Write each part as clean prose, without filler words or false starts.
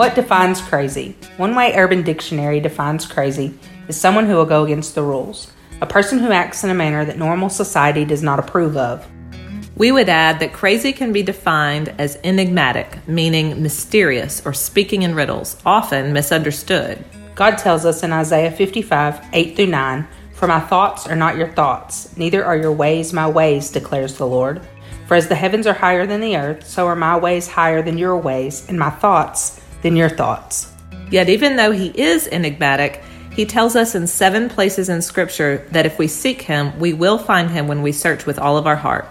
What defines crazy? One way Urban Dictionary defines crazy is someone who will go against the rules, a person who acts in a manner that normal society does not approve of. We would add that crazy can be defined as enigmatic, meaning mysterious or speaking in riddles, often misunderstood. God tells us in Isaiah 55:8-9, "For my thoughts are not your thoughts, neither are your ways my ways, declares the Lord. For as the heavens are higher than the earth, so are my ways higher than your ways, and my thoughts than your thoughts." Yet even though he is enigmatic, he tells us in 7 places in Scripture that if we seek him, we will find him when we search with all of our heart.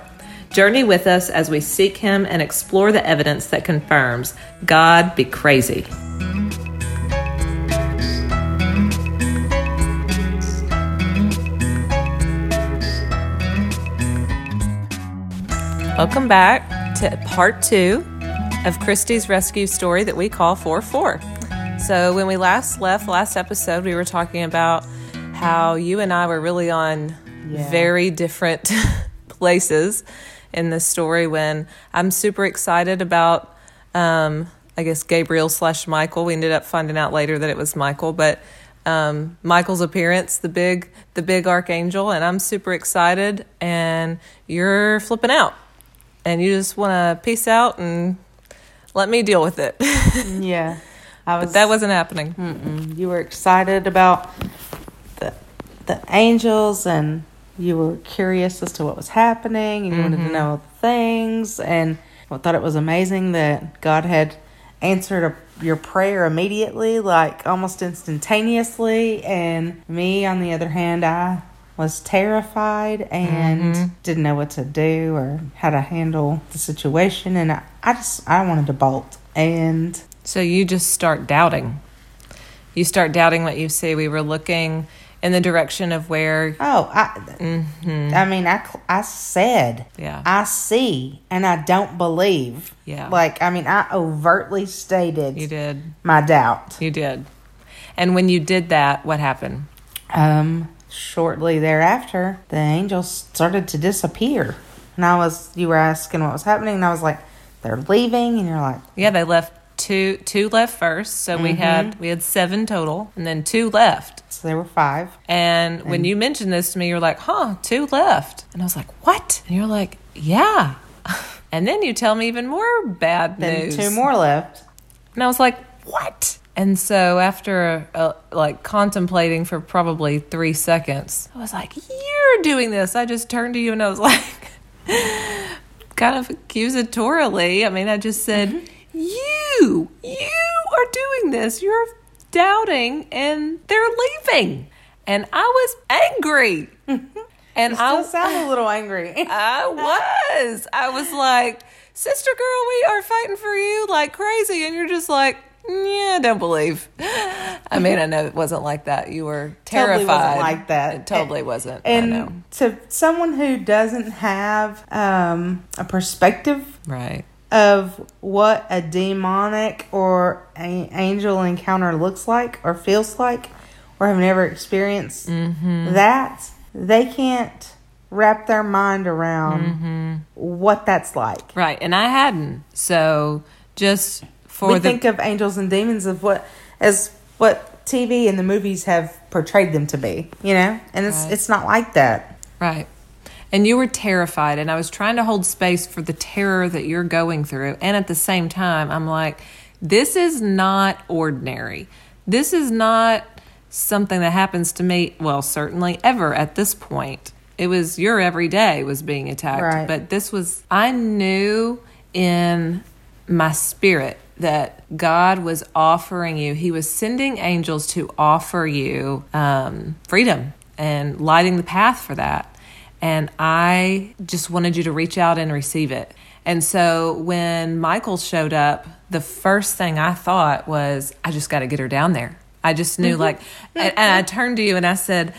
Journey with us as we seek him and explore the evidence that confirms God be crazy. Welcome back to part 2 of Christy's rescue story that we call 4-4. So when we last left last episode, we were talking about how you and I were really on very different places in the story, when I'm super excited about, I guess, Gabriel/Michael. We ended up finding out later that it was Michael, but Michael's appearance, the big archangel, and I'm super excited, and you're flipping out, and you just want to peace out and let me deal with it. Yeah. But that wasn't happening. Mm-mm. You were excited about the angels, and you were curious as to what was happening, and you wanted to know all the things, and I thought it was amazing that God had answered your prayer immediately, like almost instantaneously. And me, on the other hand, I was terrified and didn't know what to do or how to handle the situation, and I wanted to bolt. And so you just start doubting. You start doubting what you see. We were looking in the direction of where... I said, I see, and I don't believe. Yeah. I overtly stated... You did. ...my doubt. You did. And when you did that, what happened? Shortly thereafter, the angels started to disappear. And you were asking what was happening, and I was like, they're leaving, and you're like... Yeah, they left. Two left first, so we had 7 total, and then 2 left. So there were 5. And when you mentioned this to me, you were like, 2 left. And I was like, what? And you're like, yeah. And then you tell me even more bad news. Then 2 more left. And I was like, what? And so after contemplating for probably 3 seconds, I was like, you're doing this. I just turned to you and I was like, kind of accusatorily. I mean, I just said... Mm-hmm. You are doing this. You're doubting, and they're leaving. And I was angry. And I sound a little angry. I was like, sister girl, we are fighting for you like crazy. And you're just like, yeah, I don't believe. I mean, I know it wasn't like that. You were terrified. Totally wasn't like that. It totally wasn't. And I know. To someone who doesn't have a perspective. Right. Of what a demonic or an angel encounter looks like or feels like, or have never experienced that, they can't wrap their mind around what that's like. Right, and I hadn't. So just for we think of angels and demons as what TV and the movies have portrayed them to be, you know, and it's not like that. Right. And you were terrified, and I was trying to hold space for the terror that you're going through. And at the same time, I'm like, this is not ordinary. This is not something that happens to me, well, certainly ever at this point. It was your everyday was being attacked. Right. But this was, I knew in my spirit that God was offering you. He was sending angels to offer you freedom and lighting the path for that. And I just wanted you to reach out and receive it. And so when Michael showed up, the first thing I thought was, I just got to get her down there. I just knew and I turned to you and I said,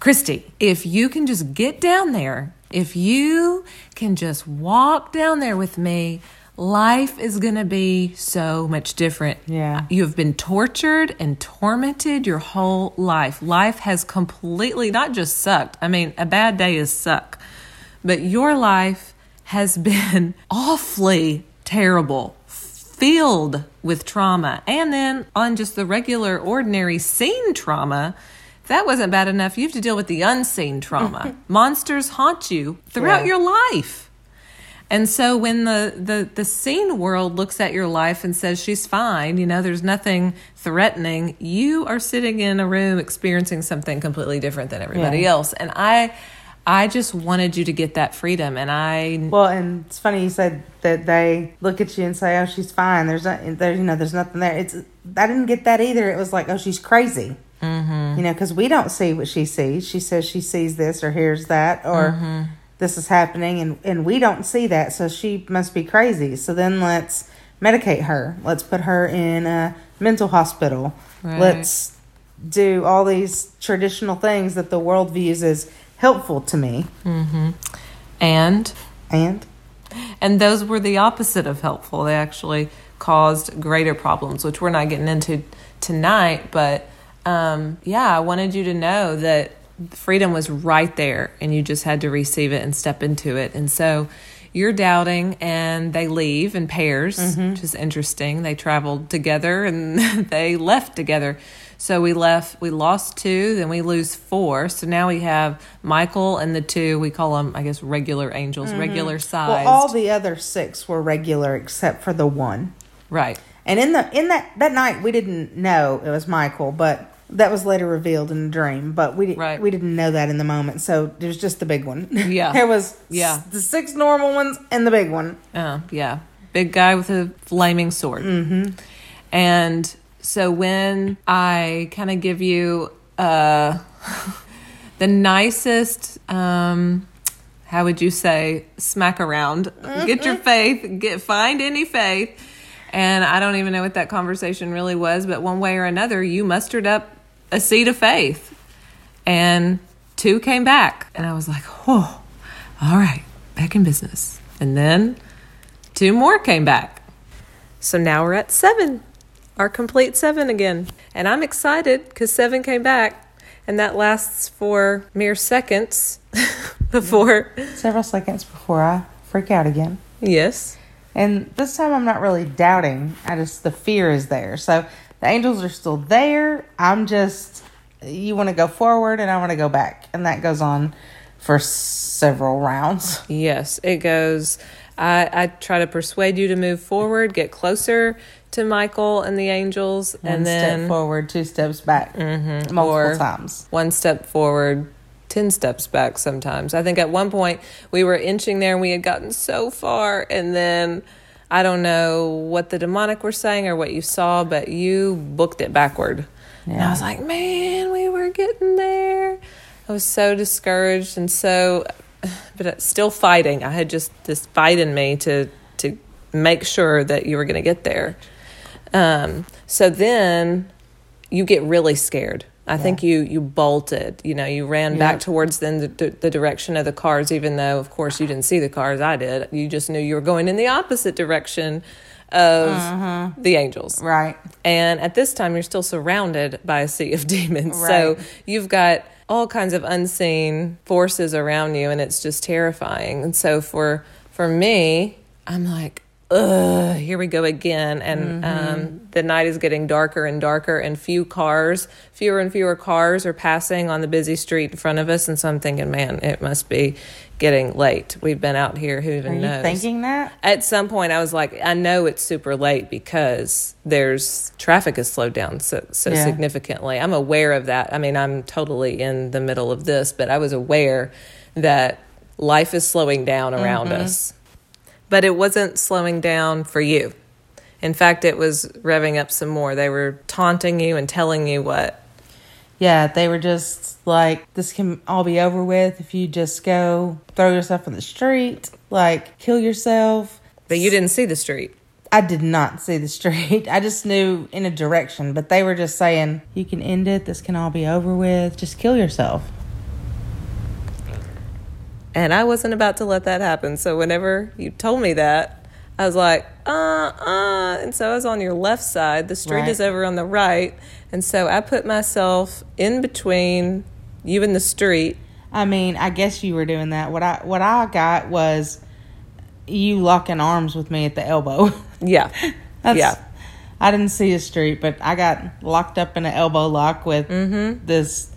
Christy, if you can just get down there, if you can just walk down there with me, life is going to be so much different. Yeah. You've been tortured and tormented your whole life. Life has completely not just sucked. I mean, a bad day is suck. But your life has been awfully terrible filled with trauma. And then on just the regular, ordinary, seen trauma, if that wasn't bad enough, you have to deal with the unseen trauma. Monsters haunt you throughout your life. And so when the seen world looks at your life and says, she's fine, you know, there's nothing threatening, you are sitting in a room experiencing something completely different than everybody else. And I just wanted you to get that freedom, and well, and it's funny you said that they look at you and say, "Oh, she's fine. There's nothing there." I didn't get that either. It was like, "Oh, she's crazy," mm-hmm. you know, because we don't see what she sees. She says she sees this or hears that or mm-hmm. this is happening, and we don't see that, so she must be crazy. So then let's medicate her. Let's put her in a mental hospital. Right. Let's do all these traditional things that the world views as helpful to me. Mm-hmm. And those were the opposite of helpful. They actually caused greater problems, which we're not getting into tonight. But I wanted you to know that freedom was right there, and you just had to receive it and step into it. And so you're doubting, and they leave in pairs, mm-hmm. which is interesting. They traveled together and they left together. So we lost 2, then we lose 4. So now we have Michael and the 2, we call them, I guess, regular angels, mm-hmm. regular sized. Well, all the other 6 were regular except for the 1. Right. And in that night, we didn't know it was Michael, but that was later revealed in a dream, but we didn't know that in the moment. So there's just the big one. Yeah. There was the 6 normal ones and the big one. Yeah. Big guy with a flaming sword. Mm-hmm. And so when I kind of give you the nicest, how would you say, smack around, mm-hmm. get your faith, find any faith. And I don't even know what that conversation really was, but one way or another, you mustered up a seed of faith. And 2 came back. And I was like, oh, all right, back in business. And then 2 more came back. So now we're at 7. Our complete 7 again. And I'm excited because 7 came back, and that lasts for mere seconds before. Several seconds before I freak out again. Yes. And this time I'm not really doubting. I just, the fear is there. So the angels are still there. I'm just, you want to go forward and I want to go back. And that goes on for several rounds. Yes, it goes. I try to persuade you to move forward, get closer to Michael and the angels. And then 1 step forward, 2 steps back, mm-hmm. multiple times. 1 step forward, 10 steps back sometimes. I think at one point we were inching there and we had gotten so far. And then I don't know what the demonic were saying or what you saw, but you booked it backward. Yeah. And I was like, man, we were getting there. I was so discouraged and so... But still fighting. I had just this fight in me to make sure that you were going to get there. So then you get really scared. I think you bolted. You know, you ran back towards then the direction of the cars, even though, of course, you didn't see the cars. I did. You just knew you were going in the opposite direction of the angels. Right. And at this time, you're still surrounded by a sea of demons. Right. So you've got all kinds of unseen forces around you, and it's just terrifying. And so for me, I'm like, ugh, here we go again. And the night is getting darker and darker, and fewer and fewer cars are passing on the busy street in front of us. And so I'm thinking, man, it must be getting late. We've been out here. Who even knows? Are you thinking that? At some point, I was like, I know it's super late because traffic has slowed down so significantly. I'm aware of that. I mean, I'm totally in the middle of this, but I was aware that life is slowing down around us. But it wasn't slowing down for you. In fact, it was revving up some more. They were taunting you and telling you what? Yeah, they were just like, this can all be over with if you just go throw yourself in the street, like kill yourself. But you didn't see the street. I did not see the street. I just knew in a direction, but they were just saying, you can end it. This can all be over with. Just kill yourself. And I wasn't about to let that happen. So whenever you told me that, I was like, And so I was on your left side. The street is over on the right. And so I put myself in between you and the street. I mean, I guess you were doing that. What I got was you locking arms with me at the elbow. Yeah. Yeah. I didn't see a street, but I got locked up in an elbow lock with this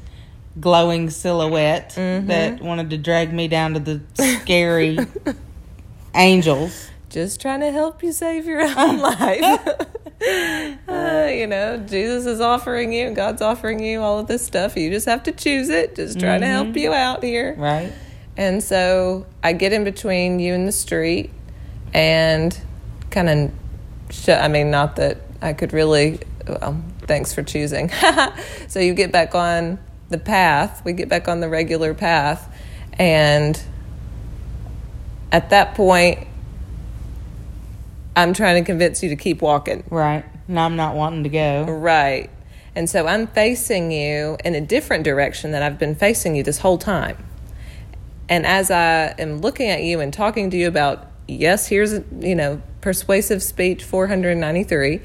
glowing silhouette that wanted to drag me down to the scary angels. Just trying to help you save your own life. You know, Jesus is offering you, God's offering you all of this stuff. You just have to choose it. Just trying to help you out here. Right. And so I get in between you and the street and kind of... I mean, not that I could really, well, thanks for choosing. So you get back on the path. We get back on the regular path. And at that point, I'm trying to convince you to keep walking. Right. And I'm not wanting to go. Right. And so I'm facing you in a different direction that I've been facing you this whole time. And as I am looking at you and talking to you about, yes, here's, you know, persuasive speech 493,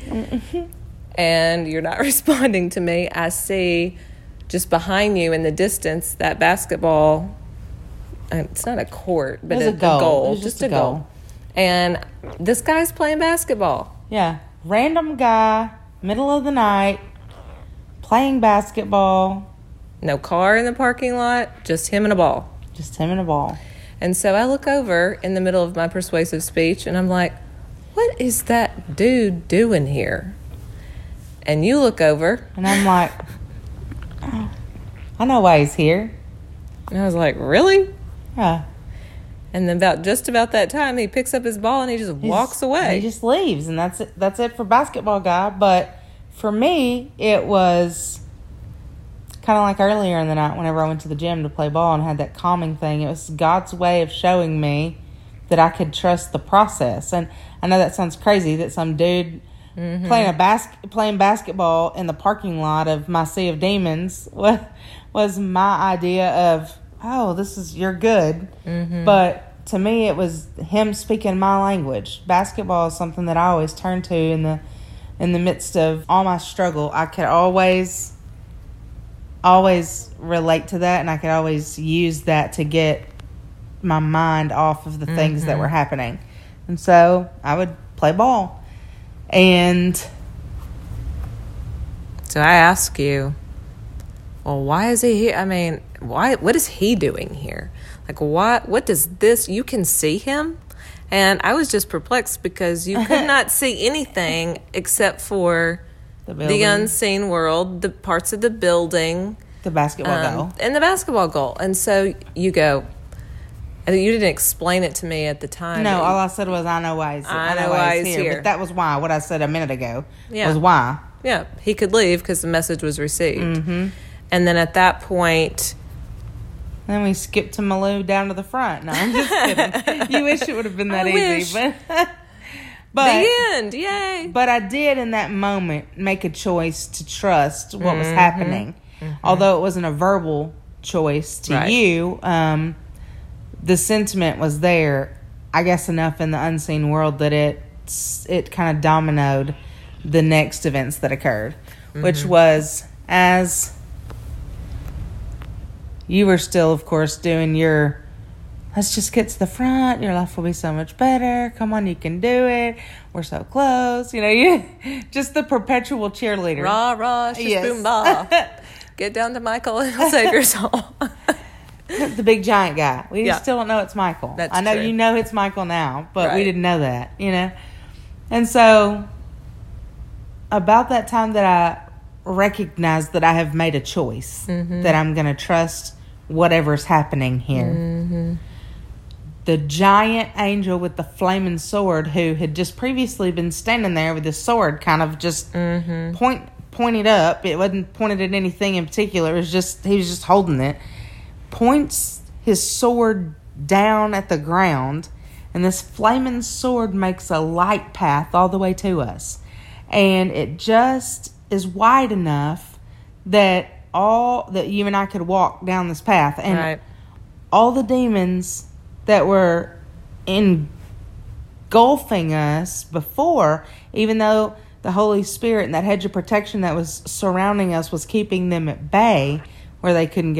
and you're not responding to me, I see just behind you in the distance that basketball, it's not a court, but it's a goal. Just a goal. And this guy's playing basketball. Yeah. Random guy, middle of the night, playing basketball. No car in the parking lot, just him and a ball. And so I look over in the middle of my persuasive speech, and I'm like, what is that dude doing here? And you look over. And I'm like, oh, I know why he's here. And I was like, really? Yeah. And then about that time, he picks up his ball, and he just walks away. He just leaves, and that's it for basketball guy. But for me, it was kind of like earlier in the night whenever I went to the gym to play ball and had that calming thing. It was God's way of showing me that I could trust the process. And I know that sounds crazy, that some dude playing basketball in the parking lot of my Sea of Demons was my idea of, oh, this is, you're good. But to me, it was him speaking my language. Basketball is something that I always turn to in the midst of all my struggle. I could always relate to that, and I could always use that to get my mind off of the things that were happening. And so I would play ball. And so I ask you, well, why is he here? I mean, what is he doing here? Like, what does this, you can see him? And I was just perplexed because you could not see anything except for the unseen world, the parts of the building, the basketball goal. And the basketball goal. And so you go, you didn't explain it to me at the time. No, all I said was, I know why he's here. I know why he's here. But that was why. What I said a minute ago was why. Yeah, he could leave because the message was received. And then at that point... Then we skipped to Malou down to the front. No, I'm just kidding. You wish it would have been that easy. But the end, yay. But I did in that moment make a choice to trust what was happening. Although it wasn't a verbal choice to you... the sentiment was there, I guess, enough in the unseen world that it kind of dominoed the next events that occurred, which was as you were still, of course, doing your, let's just get to the front, your life will be so much better, come on, you can do it, we're so close, you know, just the perpetual cheerleader. Rah, rah, boom, bah. Get down to Michael and he'll save your soul. The big giant guy. We still don't know it's Michael. That's I know true. You know it's Michael now, but we didn't know that, you know. And so about that time that I recognized that I have made a choice, that I'm going to trust whatever's happening here. The giant angel with the flaming sword who had just previously been standing there with his sword kind of just pointed up. It wasn't pointed at anything in particular. It was just, he was just holding it. Points his sword down at the ground, and this flaming sword makes a light path all the way to us. And it just is wide enough that all that you and I could walk down this path. And all the demons that were engulfing us before, even though the Holy Spirit and that hedge of protection that was surrounding us was keeping them at bay, where they couldn't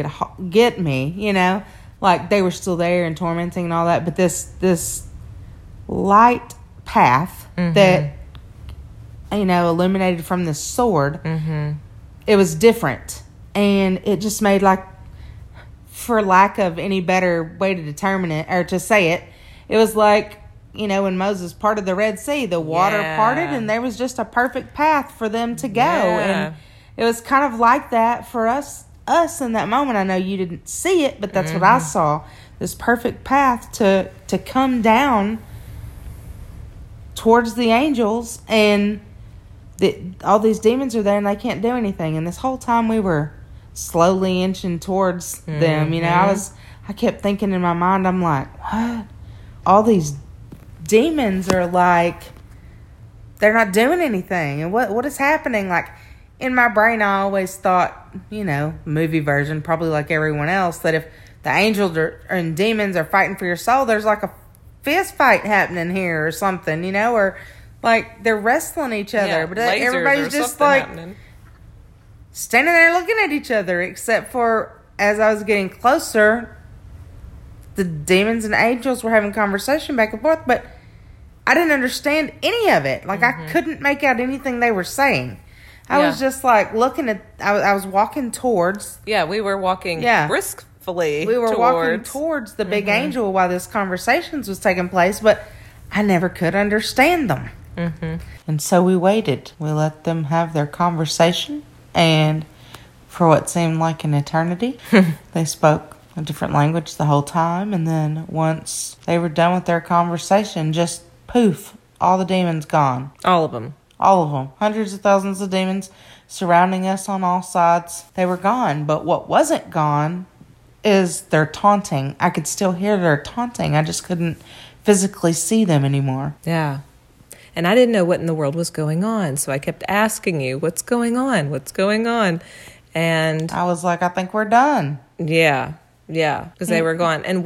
get me, you know, like they were still there and tormenting and all that. But this light path that illuminated from this sword, mm-hmm. It was different. And it just made, for lack of any better way to determine it or to say it, it was like, when Moses parted the Red Sea, the water parted and there was just a perfect path for them to go. Yeah. And it was kind of like that for us in that moment. I know you didn't see it, but that's mm-hmm. what I saw. This perfect path to come down towards the angels, and all these demons are there and they can't do anything. And this whole time we were slowly inching towards mm-hmm. them. I kept thinking in my mind, I'm like, what? All these demons are they're not doing anything. And what is happening? In my brain, I always thought, movie version, probably like everyone else, that if the angels and demons are fighting for your soul, there's a fist fight happening here or something, or they're wrestling each other. Yeah, but everybody's just happening. Standing there looking at each other, except for as I was getting closer, the demons and angels were having conversation back and forth, but I didn't understand any of it. Mm-hmm. I couldn't make out anything they were saying. I was just looking at. I was walking towards. Yeah, we were walking briskly. We were walking towards the big mm-hmm. angel while this conversations was taking place, but I never could understand them. Mm-hmm. And so we waited. We let them have their conversation, and for what seemed like an eternity, they spoke a different language the whole time. And then once they were done with their conversation, just poof, all the demons gone. All of them. All of them. Hundreds of thousands of demons surrounding us on all sides. They were gone. But what wasn't gone is their taunting. I could still hear their taunting. I just couldn't physically see them anymore. Yeah. And I didn't know what in the world was going on. So I kept asking you, what's going on? What's going on? And I was like, I think we're done. Yeah. Yeah. Because they were gone. And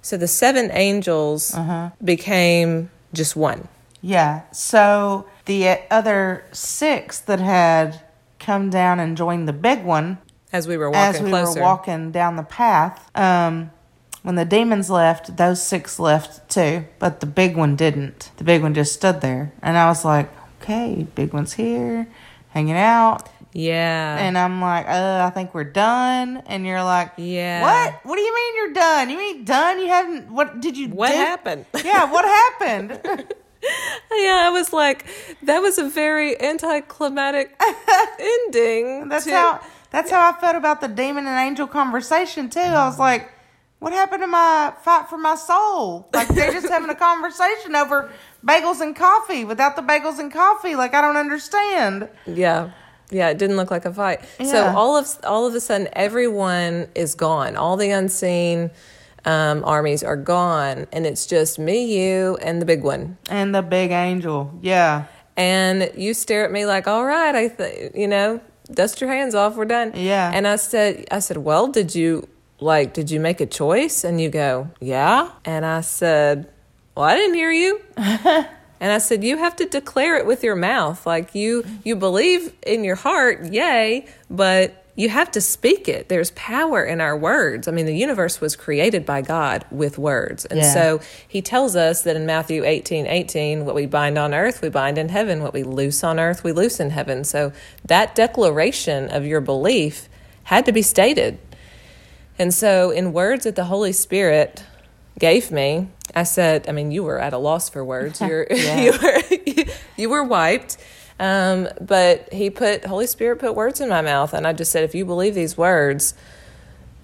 so the seven angels became just one. Yeah, so the other six that had come down and joined the big one, as we were walking down the path, when the demons left, those six left too, but the big one didn't. The big one just stood there, and I was like, okay, big one's here, hanging out. Yeah. And I'm like, I think we're done. And you're like, yeah. What? What do you mean you're done? You mean done? You haven't, what did you do? What happened? Yeah, what happened? Yeah, I was like, that was a very anticlimactic ending. That's how I felt about the demon and angel conversation, too. I was like, what happened to my fight for my soul? They're just having a conversation over bagels and coffee without the bagels and coffee. I don't understand. Yeah. Yeah, it didn't look like a fight. Yeah. So all of a sudden, everyone is gone. All the unseen armies are gone, and it's just me, you, and the big one. And the big angel, yeah. And you stare at me like, all right, dust your hands off, we're done. Yeah. And I said, well, did you make a choice? And you go, yeah. And I said, well, I didn't hear you. And I said, you have to declare it with your mouth. You believe in your heart, yay, but you have to speak it. There's power in our words. I mean, the universe was created by God with words. And so he tells us that in Matthew 18:18, what we bind on earth, we bind in heaven. What we loose on earth, we loose in heaven. So that declaration of your belief had to be stated. And so in words that the Holy Spirit gave me, I said, I mean, you were at a loss for words. You were wiped. But Holy Spirit put words in my mouth, and I just said, if you believe these words,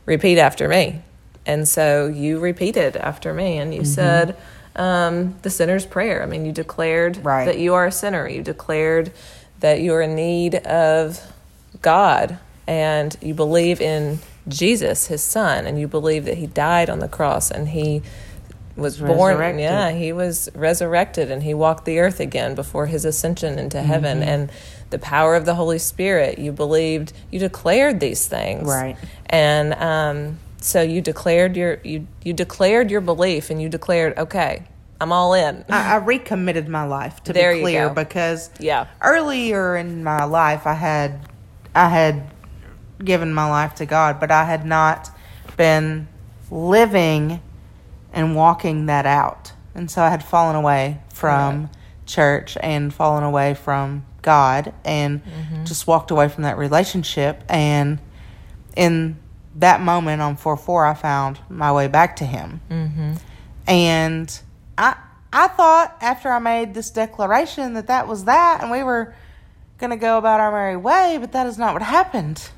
repeat after me. And so you repeated after me, and you mm-hmm. said the sinner's prayer. I mean, you declared that you are a sinner. You declared that you are in need of God, and you believe in Jesus, his son, and you believe that he died on the cross, and he was born, he was resurrected, and he walked the earth again before his ascension into mm-hmm. heaven, and the power of the Holy Spirit. You believed, you declared these things, right? And so you declared your belief, and you declared, okay, I'm all in. I recommitted my life to there be clear, because earlier in my life I had given my life to God, but I had not been living and walking that out. And so I had fallen away from church and fallen away from God and just walked away from that relationship. And in that moment on 4/4, I found my way back to Him. And I thought after I made this declaration that that was that, and we were going to go about our merry way, but that is not what happened.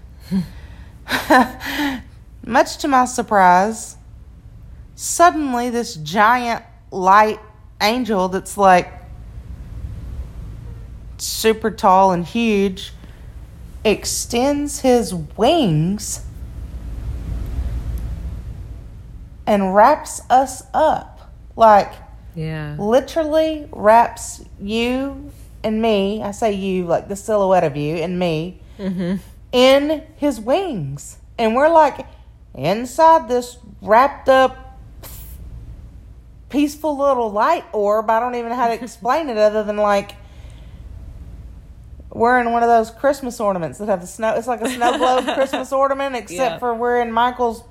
Much to my surprise, suddenly this giant light angel that's like super tall and huge extends his wings and wraps us up. Like, literally wraps you and me, I say you, like the silhouette of you and me, in his wings. And we're like inside this wrapped up, peaceful little light orb. I don't even know how to explain it other than like we're in one of those Christmas ornaments that have the snow. It's like a snow globe Christmas ornament, except for we're in Michael's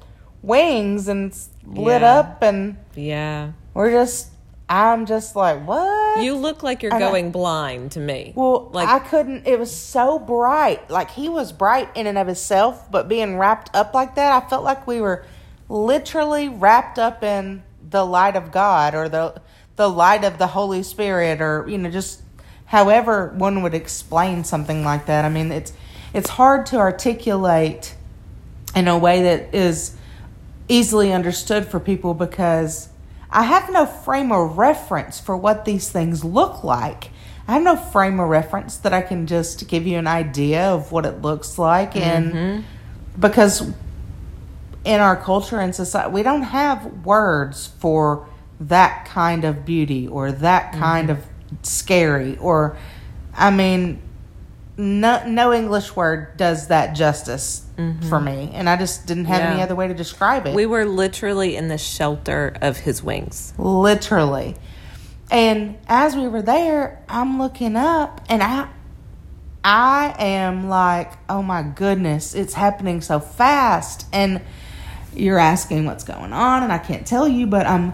wings and it's lit up. And we're just, I'm just like, what? You look like you're going blind to me. Well, like, I couldn't. It was so bright. Like, he was bright in and of himself, but being wrapped up like that, I felt like we were literally wrapped up in the light of God or the light of the Holy Spirit, or, you know, just however one would explain something like that. I mean, it's hard to articulate in a way that is easily understood for people because I have no frame of reference for what these things look like. I have no frame of reference that I can just give you an idea of what it looks like. And because in our culture and society, we don't have words for that kind of beauty or that kind of scary, or, I mean, no English word does that justice for me, and I just didn't have any other way to describe it. We were literally in the shelter of his wings. Literally. And as we were there, I'm looking up, and I am like, oh my goodness, it's happening so fast. And you're asking what's going on, and I can't tell you, but I'm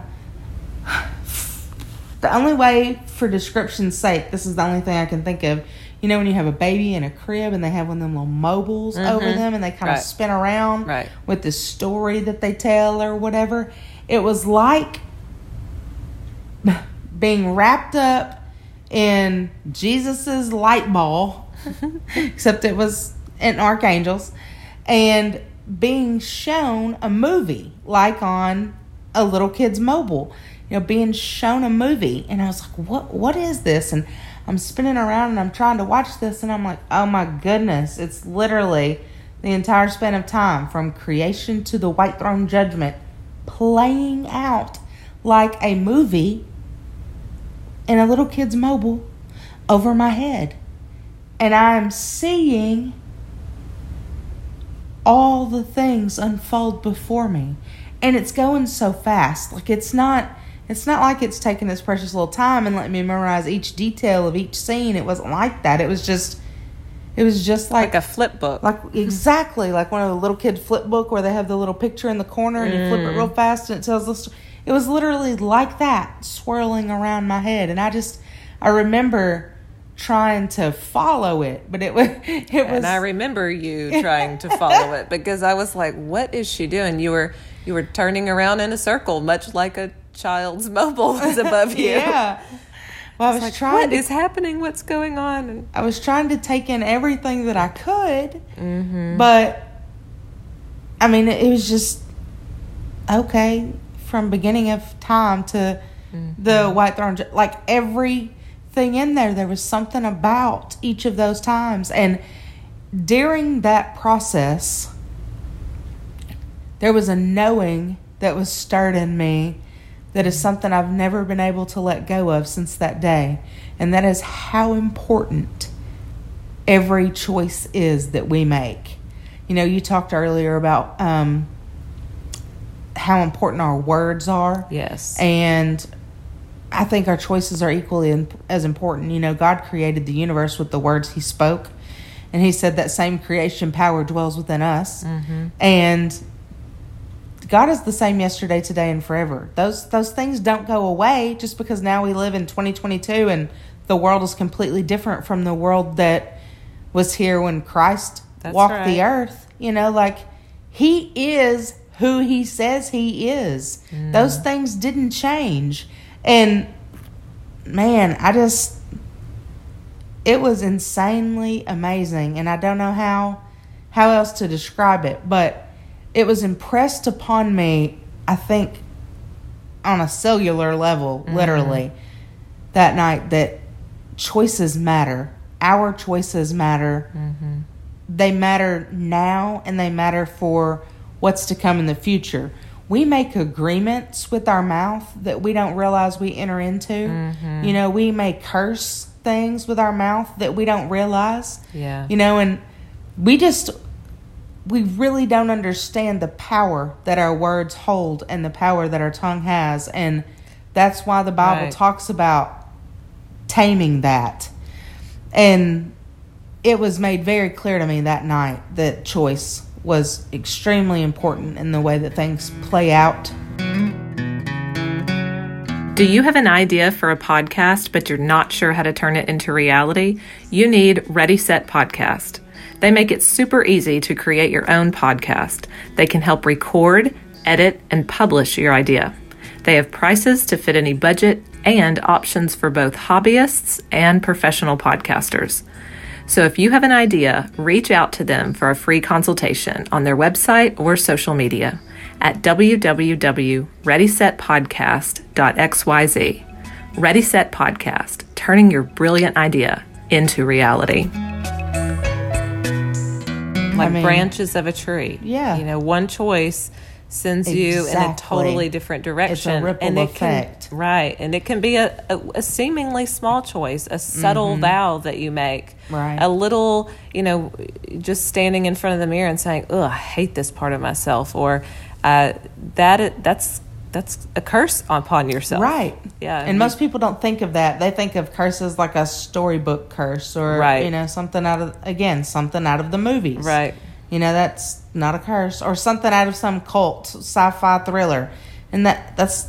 the only way for description's sake, this is the only thing I can think of. You know when you have a baby in a crib and they have one of them little mobiles over them and they kind of spin around with the story that they tell or whatever. It was like being wrapped up in Jesus's light ball, except it was an archangel's, and being shown a movie like on a little kid's mobile. You know, being shown a movie, and I was like, what is this? And I'm spinning around and I'm trying to watch this, and I'm like, oh my goodness, it's literally the entire span of time from creation to the white throne judgment playing out like a movie in a little kid's mobile over my head. And I'm seeing all the things unfold before me. And it's going so fast. Like, it's not like it's taking this precious little time and letting me memorize each detail of each scene. It wasn't like that. It was just like a flip book. Like, exactly. Like one of the little kid flip book where they have the little picture in the corner and you flip it real fast and it tells the story. It was literally like that, swirling around my head. And I remember trying to follow it, but it was. And I remember you trying to follow it because I was like, what is she doing? You were turning around in a circle, much like a child's mobile is above you. Well, I was like, what is happening? What's going on? And I was trying to take in everything that I could, but I mean, it was just okay from beginning of time to the white throne, like everything in there. There was something about each of those times, and during that process, there was a knowing that was stirred in me. That is something I've never been able to let go of since that day. And that is how important every choice is that we make. You know, you talked earlier about how important our words are. Yes. And I think our choices are equally as important. You know, God created the universe with the words He spoke. And He said that same creation power dwells within us. And God is the same yesterday, today, and forever. Those things don't go away just because now we live in 2022 and the world is completely different from the world that was here when Christ walked the earth. You know, like, he is who he says he is. Mm. Those things didn't change. And, man, it was insanely amazing. And I don't know how else to describe it, but it was impressed upon me, I think, on a cellular level, literally, that night, that choices matter. Our choices matter. Mm-hmm. They matter now, and they matter for what's to come in the future. We make agreements with our mouth that we don't realize we enter into. Mm-hmm. You know, we may curse things with our mouth that we don't realize. Yeah. You know, and we really don't understand the power that our words hold and the power that our tongue has. And that's why the Bible talks about taming that. And it was made very clear to me that night that choice was extremely important in the way that things play out. Do you have an idea for a podcast, but you're not sure how to turn it into reality? You need Ready, Set, Podcast. They make it super easy to create your own podcast. They can help record, edit, and publish your idea. They have prices to fit any budget and options for both hobbyists and professional podcasters. So if you have an idea, reach out to them for a free consultation on their website or social media at www.readysetpodcast.xyz. Ready, Set, Podcast, turning your brilliant idea into reality. Like, I mean, branches of a tree. Yeah. You know, one choice sends you in a totally different direction. It's a ripple effect. And it can be a seemingly small choice, a subtle vow that you make. Right. A little, you know, just standing in front of the mirror and saying, oh, I hate this part of myself. Or that's a curse upon yourself. Right. Yeah. And most people don't think of that. They think of curses like a storybook curse or, you know, something out of the movies. Right. You know, that's not a curse. Or something out of some cult, sci-fi thriller. And it's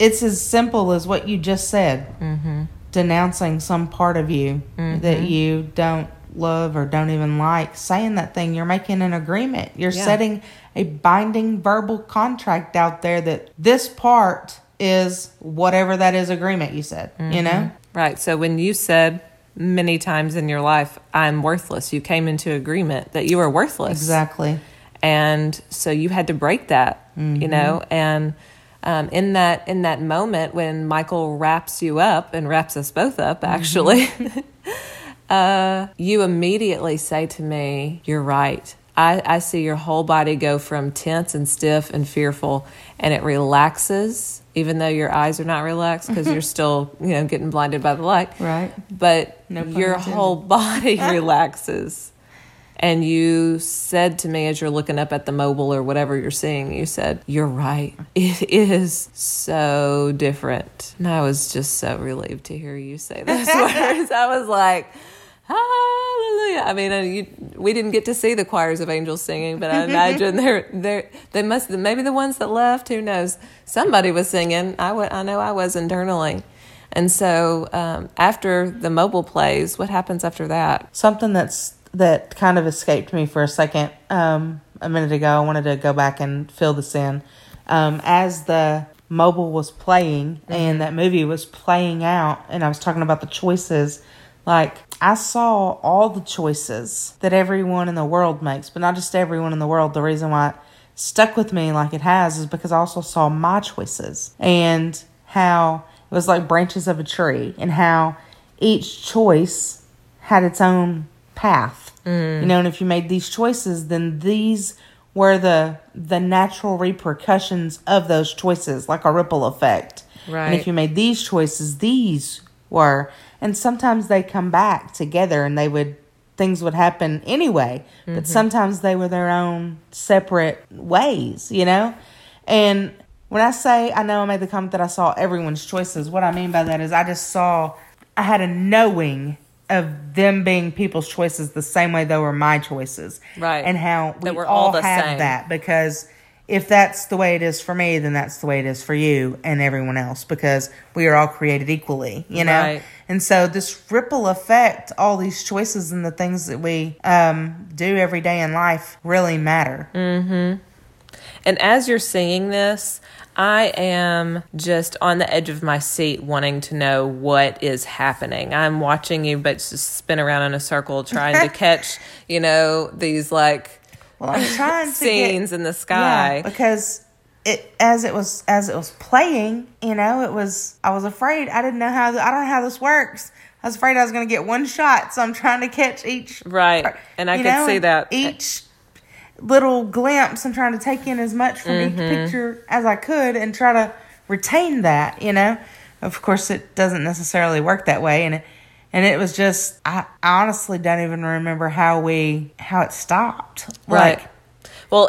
as simple as what you just said. Mm-hmm. Denouncing some part of you that you don't love or don't even like. Saying that thing, you're making an agreement. You're setting a binding verbal contract out there that this part is whatever that is agreement you said, you know? Right. So when you said many times in your life, I'm worthless, you came into agreement that you were worthless. Exactly. And so you had to break that, you know? And in that moment when Michael wraps you up and wraps us both up, actually, you immediately say to me, you're right. I see your whole body go from tense and stiff and fearful, and it relaxes, even though your eyes are not relaxed because you're still, you know, getting blinded by the light. Right. But your whole body relaxes. And you said to me as you're looking up at the mobile or whatever you're seeing, you said, you're right. It is so different. And I was just so relieved to hear you say those words. I was like, hallelujah. I mean, we didn't get to see the choirs of angels singing, but I imagine they must, maybe the ones that left, who knows? Somebody was singing. I know I was internally. And so after the mobile plays, what happens after that? Something that kind of escaped me for a second a minute ago. I wanted to go back and fill this in. As the mobile was playing and that movie was playing out, and I was talking about the choices, like, I saw all the choices that everyone in the world makes, but not just everyone in the world. The reason why it stuck with me like it has is because I also saw my choices and how it was like branches of a tree and how each choice had its own path. You know, and if you made these choices, then these were the natural repercussions of those choices, like a ripple effect. Right. And if you made these choices, these were... And sometimes they come back together and things would happen anyway. But sometimes they were their own separate ways, you know? And when I say, I know I made the comment that I saw everyone's choices. What I mean by that is I had a knowing of them being people's choices the same way they were my choices. Right. And how we all have that because if that's the way it is for me, then that's the way it is for you and everyone else, because we are all created equally, you know? Right. And so this ripple effect, all these choices and the things that we do every day in life really matter. Mm-hmm. And as you're singing this, I am just on the edge of my seat wanting to know what is happening. I'm watching you, but just spin around in a circle trying to catch, you know, these like... Well, I'm trying to scenes get, in the sky, yeah, because as it was playing, you know, I was afraid. I didn't know I don't know how this works. I was afraid I was going to get one shot, so I'm trying to catch each right, and I could see that each little glimpse. I'm trying to take in as much from each picture as I could and try to retain that. You know, of course, it doesn't necessarily work that way, and it was just, I honestly don't even remember how it stopped. Right. Like, well,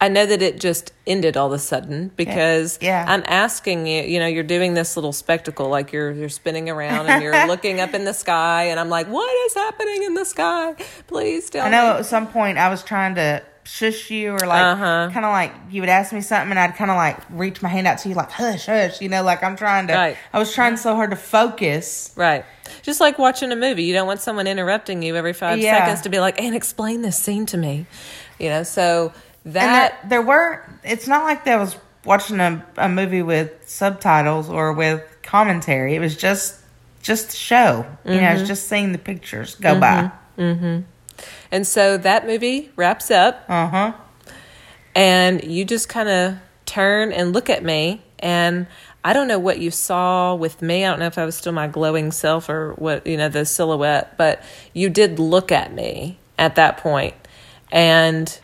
I know that it just ended all of a sudden because I'm asking you, you know, you're doing this little spectacle, like you're spinning around and you're looking up in the sky, and I'm like, what is happening in the sky? Please tell me. I know at some point I was trying to shush you, or like kind of like you would ask me something and I'd kind of like reach my hand out to you like hush, you know, like I'm trying to I was trying so hard to focus, right, just like watching a movie. You don't want someone interrupting you every 5 seconds to be like, and explain this scene to me, you know. So that and it's not like that I was watching a movie with subtitles or with commentary. It was just the show, you know. It's just seeing the pictures go by. And so that movie wraps up, and you just kind of turn and look at me, and I don't know what you saw with me. I don't know if I was still my glowing self or what, you know, the silhouette, but you did look at me at that point, and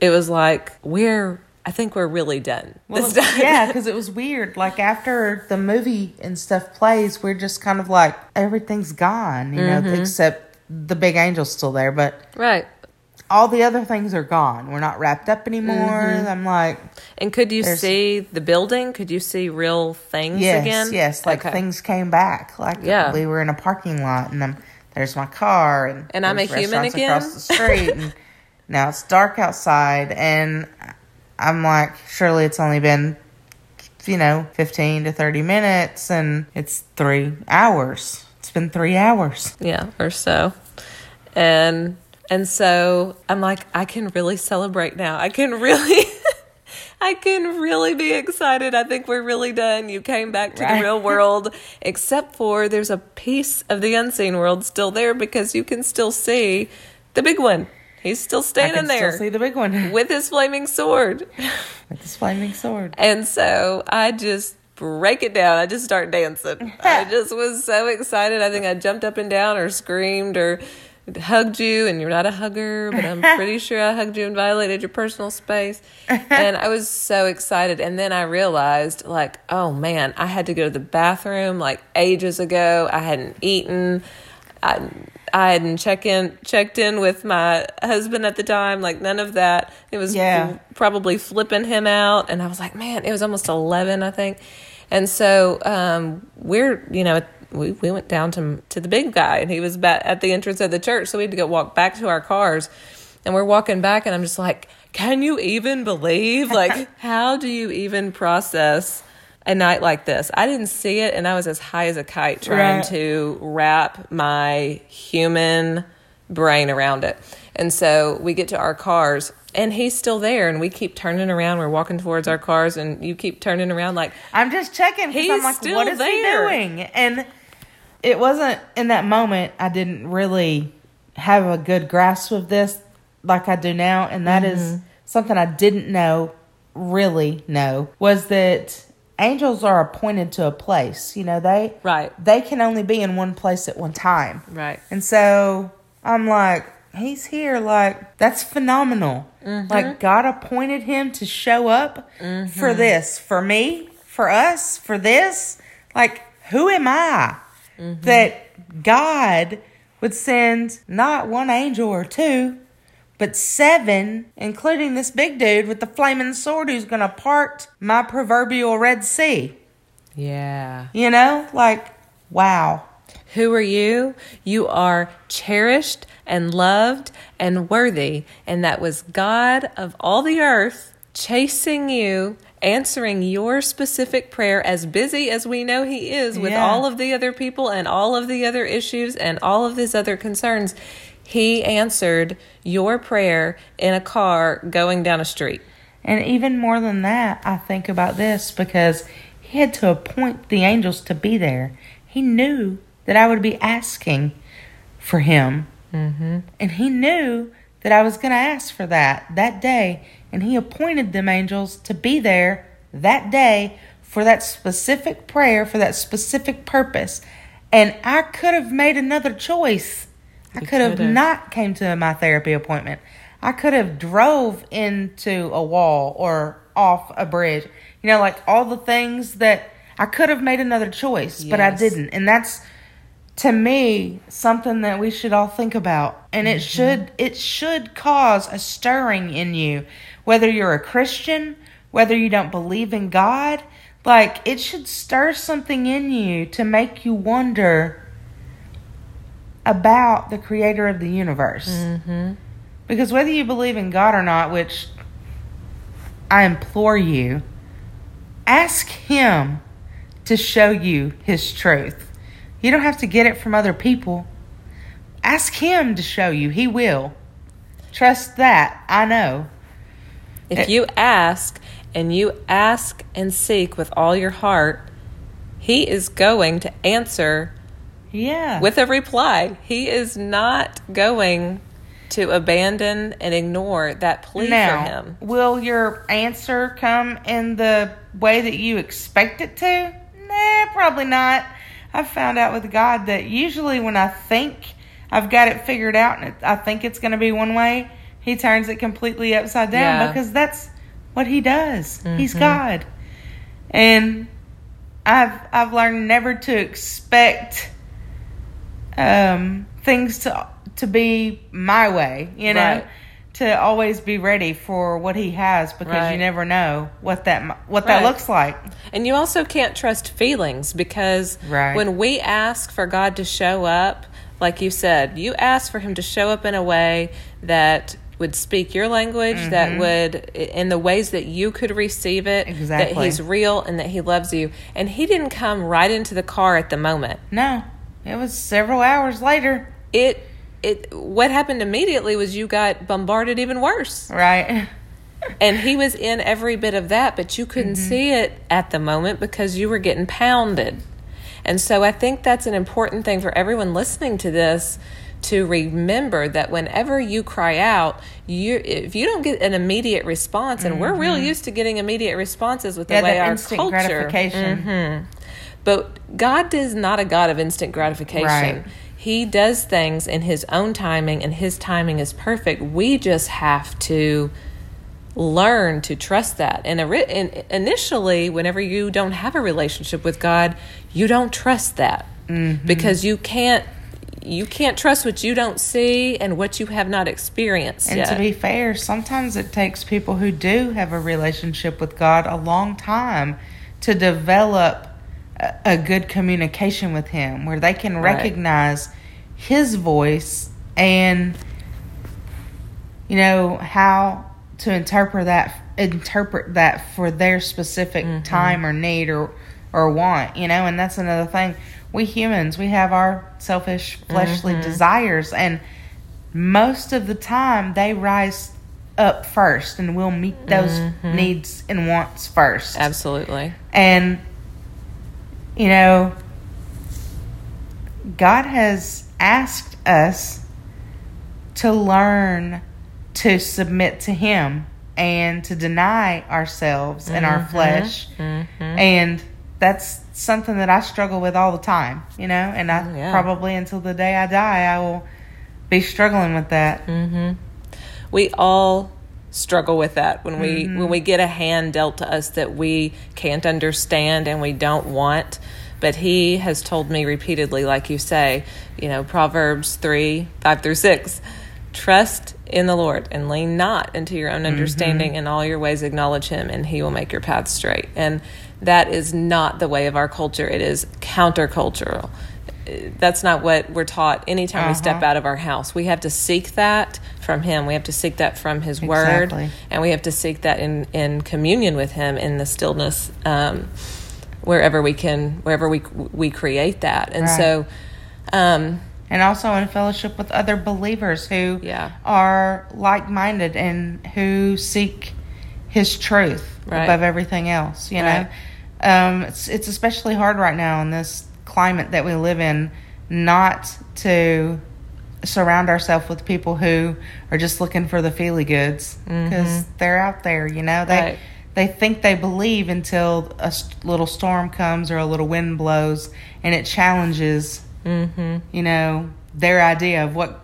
it was like, I think we're really done. Well, yeah, because it was weird. Like after the movie and stuff plays, we're just kind of like, everything's gone, you know, except... The big angel's still there, but right, all the other things are gone. We're not wrapped up anymore. I'm like... And could you see the building? Could you see real things again? Yes, like things came back. Like we were in a parking lot, and there's my car, and I'm a human again across the street, and now it's dark outside, and I'm like, surely it's only been, you know, 15 to 30 minutes, and it's 3 hours. It's been 3 hours. Yeah, or so. And so I'm like, I can really celebrate now. I can really be excited. I think we're really done. You came back to the real world, except for there's a piece of the unseen world still there, because you can still see the big one. He's still standing there. I can still see the big one. With his flaming sword. And so I just... break it down. I just start dancing. I just was so excited. I think I jumped up and down or screamed or hugged you, and you're not a hugger, but I'm pretty sure I hugged you and violated your personal space. And I was so excited. And then I realized, like, oh man, I had to go to the bathroom like ages ago. I hadn't eaten. I hadn't checked in with my husband at the time, like none of that. It was probably flipping him out, and I was like, man, it was almost 11, I think. And so we went down to the big guy, and he was at the entrance of the church, so we had to go walk back to our cars. And we're walking back, and I'm just like, can you even believe? Like, how do you even process a night like this? I didn't see it, and I was as high as a kite trying to wrap my human brain around it. And so we get to our cars, and he's still there, and we keep turning around. We're walking towards our cars, and you keep turning around like... I'm just checking, because I'm like, what is he doing? And it wasn't in that moment, I didn't really have a good grasp of this like I do now, and that is something I didn't really know, was that... Angels are appointed to a place, you know, they can only be in one place at one time. Right. And so I'm like, he's here. Like, that's phenomenal. Like, God appointed him to show up for this, for me, for us, for this. Like, who am I that God would send not one angel or two, but 7, including this big dude with the flaming sword who's going to part my proverbial Red Sea. Yeah. You know, like, wow. Who are you? You are cherished and loved and worthy. And that was God of all the earth chasing you, answering your specific prayer, as busy as we know he is with all of the other people and all of the other issues and all of these other concerns. He answered your prayer in a car going down a street. And even more than that, I think about this because he had to appoint the angels to be there. He knew that I would be asking for him. Mm-hmm. And he knew that I was going to ask for that day. And he appointed them angels to be there that day for that specific prayer, for that specific purpose. And I could have made another choice. I could have not came to my therapy appointment. I could have drove into a wall or off a bridge. You know, like all the things that I could have made another choice, but I didn't. And that's, to me, something that we should all think about. And it should cause a stirring in you, whether you're a Christian, whether you don't believe in God. Like, it should stir something in you to make you wonder about the creator of the universe. Mm-hmm. Because whether you believe in God or not, which I implore you, ask him to show you his truth. You don't have to get it from other people. Ask him to show you. He will. Trust that. I know. If you ask and seek with all your heart, he is going to answer with a reply. He is not going to abandon and ignore that plea for him. Will your answer come in the way that you expect it to? Nah, probably not. I've found out with God that usually when I think I've got it figured out and I think it's going to be one way, he turns it completely upside down because that's what he does. Mm-hmm. He's God. And I've learned never to expect things to be my way, you know, to always be ready for what he has, because you never know what that looks like. And you also can't trust feelings, because when we ask for God to show up, like you said, you ask for him to show up in a way that would speak your language, that would, in the ways that you could receive it, that he's real and that he loves you. And he didn't come right into the car at the moment. No, it was several hours later. What happened immediately was you got bombarded even worse. Right. And he was in every bit of that, but you couldn't see it at the moment because you were getting pounded. And so I think that's an important thing for everyone listening to this, to remember that whenever you cry out, if you don't get an immediate response, and we're real used to getting immediate responses with the way our instant culture. Gratification. Mm-hmm. But God is not a God of instant gratification. Right. He does things in his own timing, and his timing is perfect. We just have to learn to trust that. And initially, whenever you don't have a relationship with God, you don't trust that, because you can't trust what you don't see and what you have not experienced yet. And to be fair, sometimes it takes people who do have a relationship with God a long time to develop a good communication with him, where they can recognize his voice and, you know, how to interpret that for their specific time or need or want, you know. And that's another thing. We humans, we have our selfish fleshly desires, and most of the time they rise up first, and we'll meet those needs and wants first. Absolutely. And you know, God has asked us to learn to submit to him and to deny ourselves and our flesh. And that's something that I struggle with all the time, you know, and I probably until the day I die, I will be struggling with that. We all struggle with that when we get a hand dealt to us that we can't understand and we don't want. But he has told me repeatedly, like you say, you know, Proverbs 3:5-6, trust in the Lord and lean not into your own understanding, in all your ways acknowledge him and he will make your path straight. And that is not the way of our culture. It is countercultural. that's not what we're taught anytime we step out of our house. We have to seek that from Him. We have to seek that from His Word. And we have to seek that in communion with Him in the stillness, wherever we create that. And so... and also in fellowship with other believers who are like-minded and who seek His truth above everything else, you know. It's especially hard right now in this climate that we live in not to surround ourselves with people who are just looking for the feely goods, because they're out there, you know. They think they believe until a little storm comes or a little wind blows and it challenges you know, their idea of what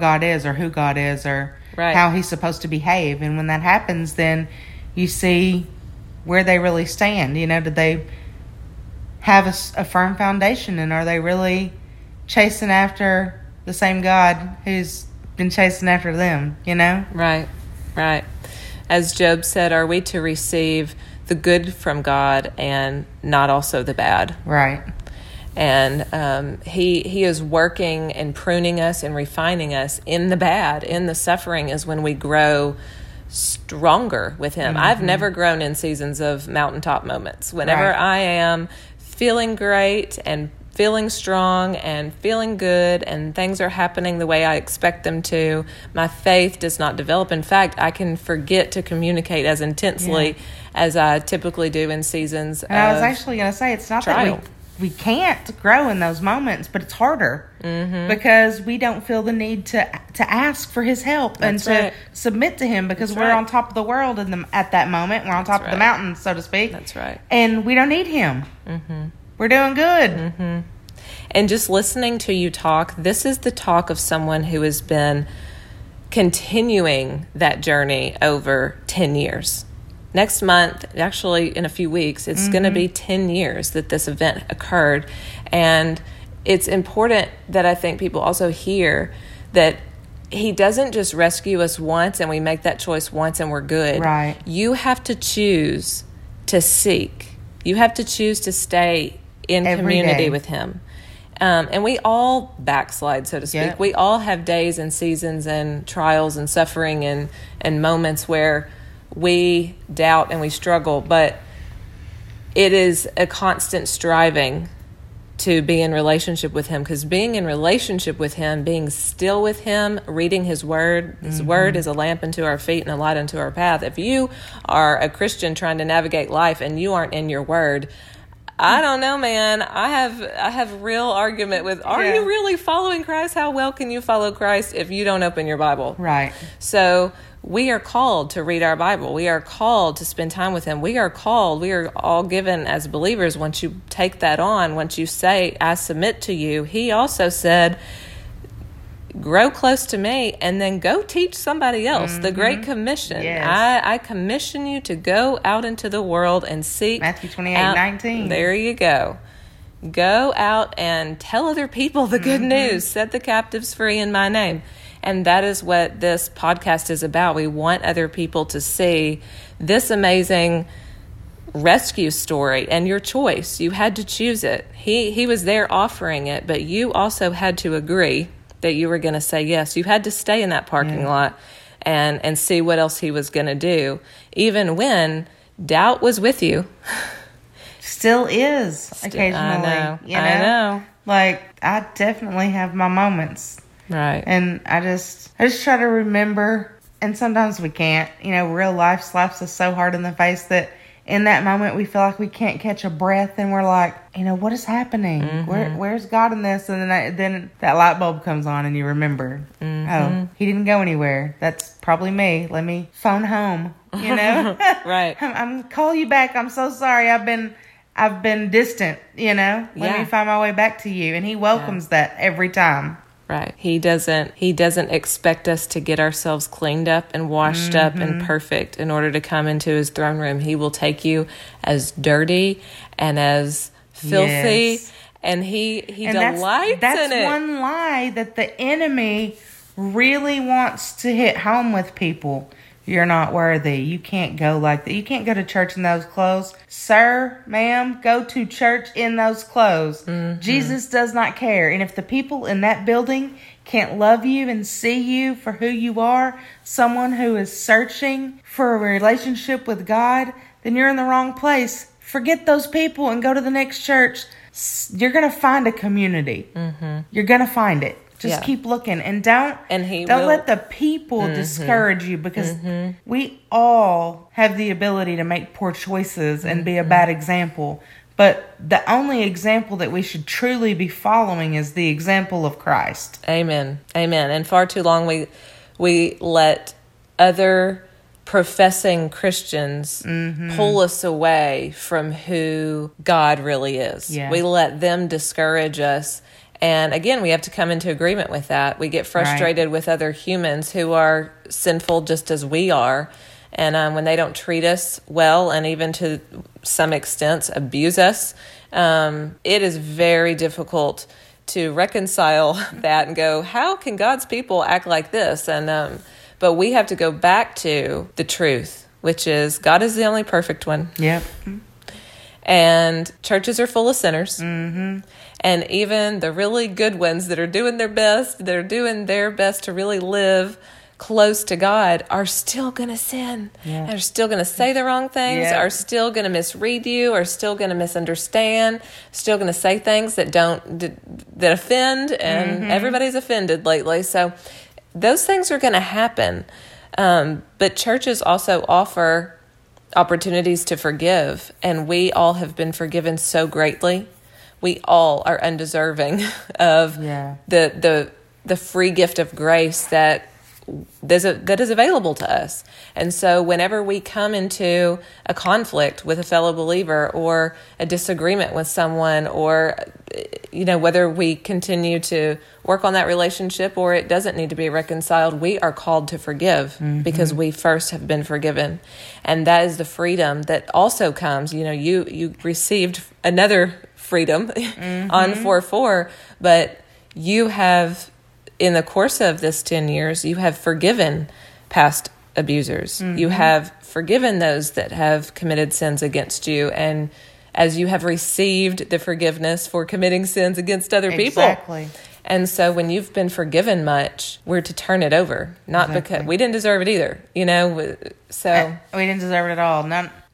God is or who God is or how He's supposed to behave. And when that happens, then you see where they really stand. You know, do they have a firm foundation, and are they really chasing after the same God who's been chasing after them, you know? Right. As Job said, are we to receive the good from God and not also the bad? Right. And he is working and pruning us and refining us in the bad, in the suffering is when we grow stronger with Him. I've never grown in seasons of mountaintop moments. Whenever I am feeling great and feeling strong and feeling good and things are happening the way I expect them to, my faith does not develop. In fact, I can forget to communicate as intensely as I typically do in seasons and of I was actually going to say, it's not trial. That we can't grow in those moments, but it's harder because we don't feel the need to ask for His help and to submit to Him, because we're on top of the world at that moment. We're on top of the mountain, so to speak. That's right. And we don't need Him. We're doing good. And just listening to you talk, this is the talk of someone who has been continuing that journey over 10 years. Next month, actually in a few weeks, it's going to be 10 years that this event occurred. And it's important that I think people also hear that He doesn't just rescue us once and we make that choice once and we're good. Right. You have to choose to seek. You have to choose to stay in community with Him. And we all backslide, so to speak. Yep. We all have days and seasons and trials and suffering and moments where we doubt and we struggle, but it is a constant striving to be in relationship with Him, because being in relationship with Him, being still with Him, reading His Word, His Word is a lamp unto our feet and a light unto our path. If you are a Christian trying to navigate life and you aren't in your Word, I don't know, man. I have real argument with, are you really following Christ? How well can you follow Christ if you don't open your Bible? Right. So we are called to read our Bible. We are called to spend time with Him. We are all given as believers, once you take that on, once you say, I submit to you. He also said, grow close to me and then go teach somebody else. The Great Commission. Yes. I commission you to go out into the world and seek. Matthew 28:19. There you go. Go out and tell other people the good news. Set the captives free in my name. And that is what this podcast is about. We want other people to see this amazing rescue story and your choice. You had to choose it. He was there offering it, but you also had to agree that you were going to say yes. You had to stay in that parking lot and see what else He was going to do, even when doubt was with you. Still is occasionally. I know. Like, I definitely have my moments. Right. And I just try to remember, and sometimes we can't. You know, real life slaps us so hard in the face that in that moment we feel like we can't catch a breath, and we're like, you know, what is happening? Where's God in this? And then that light bulb comes on and you remember, oh, He didn't go anywhere. That's probably me. Let me phone home, you know? Right. I'm call you back. I'm so sorry. I've been distant, you know? Let me find my way back to you. And He welcomes that every time. Right. He doesn't expect us to get ourselves cleaned up and washed up and perfect in order to come into His throne room. He will take you as dirty and as filthy, and he delights in it. That's one lie that the enemy really wants to hit home with people. You're not worthy. You can't go like that. You can't go to church in those clothes. Sir, ma'am, go to church in those clothes. Mm-hmm. Jesus does not care. And if the people in that building can't love you and see you for who you are, someone who is searching for a relationship with God, then you're in the wrong place. Forget those people and go to the next church. You're going to find a community. Mm-hmm. You're going to find it. Just keep looking and don't let the people discourage you, because we all have the ability to make poor choices and be a bad example. But the only example that we should truly be following is the example of Christ. Amen. Amen. And far too long we let other professing Christians pull us away from who God really is. Yeah. We let them discourage us. And again, we have to come into agreement with that. We get frustrated with other humans who are sinful just as we are. And when they don't treat us well, and even to some extent abuse us, it is very difficult to reconcile that and go, how can God's people act like this? And but we have to go back to the truth, which is God is the only perfect one. Yep. And churches are full of sinners. Mm-hmm. And even the really good ones that are doing their best, to really live close to God, are still going to sin. Yeah. Are still going to say the wrong things, are still going to misread you, are still going to misunderstand, still going to say things that offend, and everybody's offended lately. So those things are going to happen. But churches also offer opportunities to forgive, and we all have been forgiven so greatly. We all are undeserving of the free gift of grace that is available to us. And so whenever we come into a conflict with a fellow believer or a disagreement with someone, or whether we continue to work on that relationship or it doesn't need to be reconciled, we are called to forgive because we first have been forgiven. And that is the freedom that also comes. You received another freedom on 4/4, but you have, in the course of this 10 years, you have forgiven past abusers. Mm-hmm. You have forgiven those that have committed sins against you. And as you have received the forgiveness for committing sins against other people. Exactly. And so when you've been forgiven much, we're to turn it over. Not because we didn't deserve it either, We didn't deserve it at all.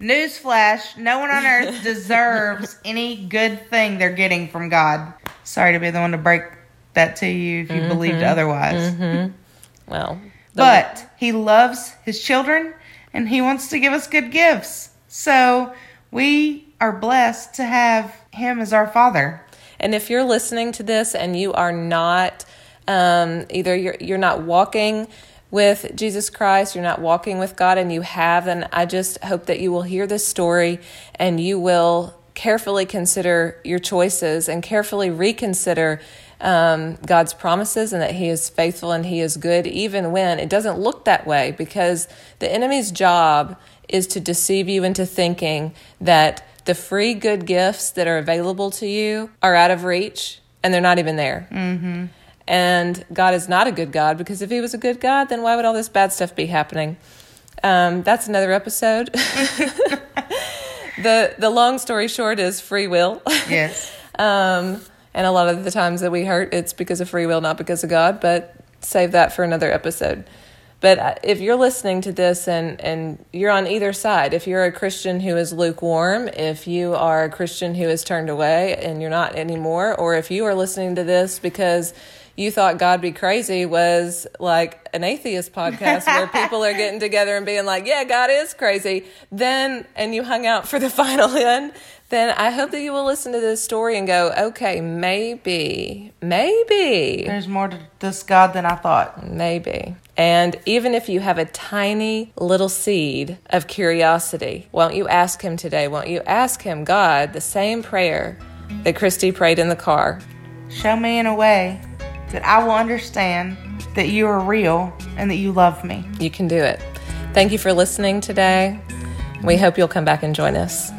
Newsflash, no one on earth deserves any good thing they're getting from God. Sorry to be the one to break that to you if you believed otherwise. Mm-hmm. Well, but He loves His children, and He wants to give us good gifts. So we are blessed to have Him as our Father. And if you're listening to this and you are not, either you're not walking with Jesus Christ, you're not walking with God, and you have, and I just hope that you will hear this story and you will carefully consider your choices and carefully reconsider God's promises, and that He is faithful and He is good, even when it doesn't look that way, because the enemy's job is to deceive you into thinking that the free good gifts that are available to you are out of reach and they're not even there. Mm-hmm. And God is not a good God, because if He was a good God, then why would all this bad stuff be happening? That's another episode. The long story short is free will. Yes. And a lot of the times that we hurt, it's because of free will, not because of God, but save that for another episode. But if you're listening to this and you're on either side, if you're a Christian who is lukewarm, if you are a Christian who is turned away and you're not anymore, or if you are listening to this because you thought God Be Crazy was like an atheist podcast where people are getting together and being like, yeah, God is crazy, and you hung out for the final end, then I hope that you will listen to this story and go, okay, maybe. There's more to this God than I thought. Maybe. And even if you have a tiny little seed of curiosity, won't you ask Him today? Won't you ask Him, God, the same prayer that Christy prayed in the car? Show me in a way that I will understand that You are real and that You love me. You can do it. Thank you for listening today. We hope you'll come back and join us.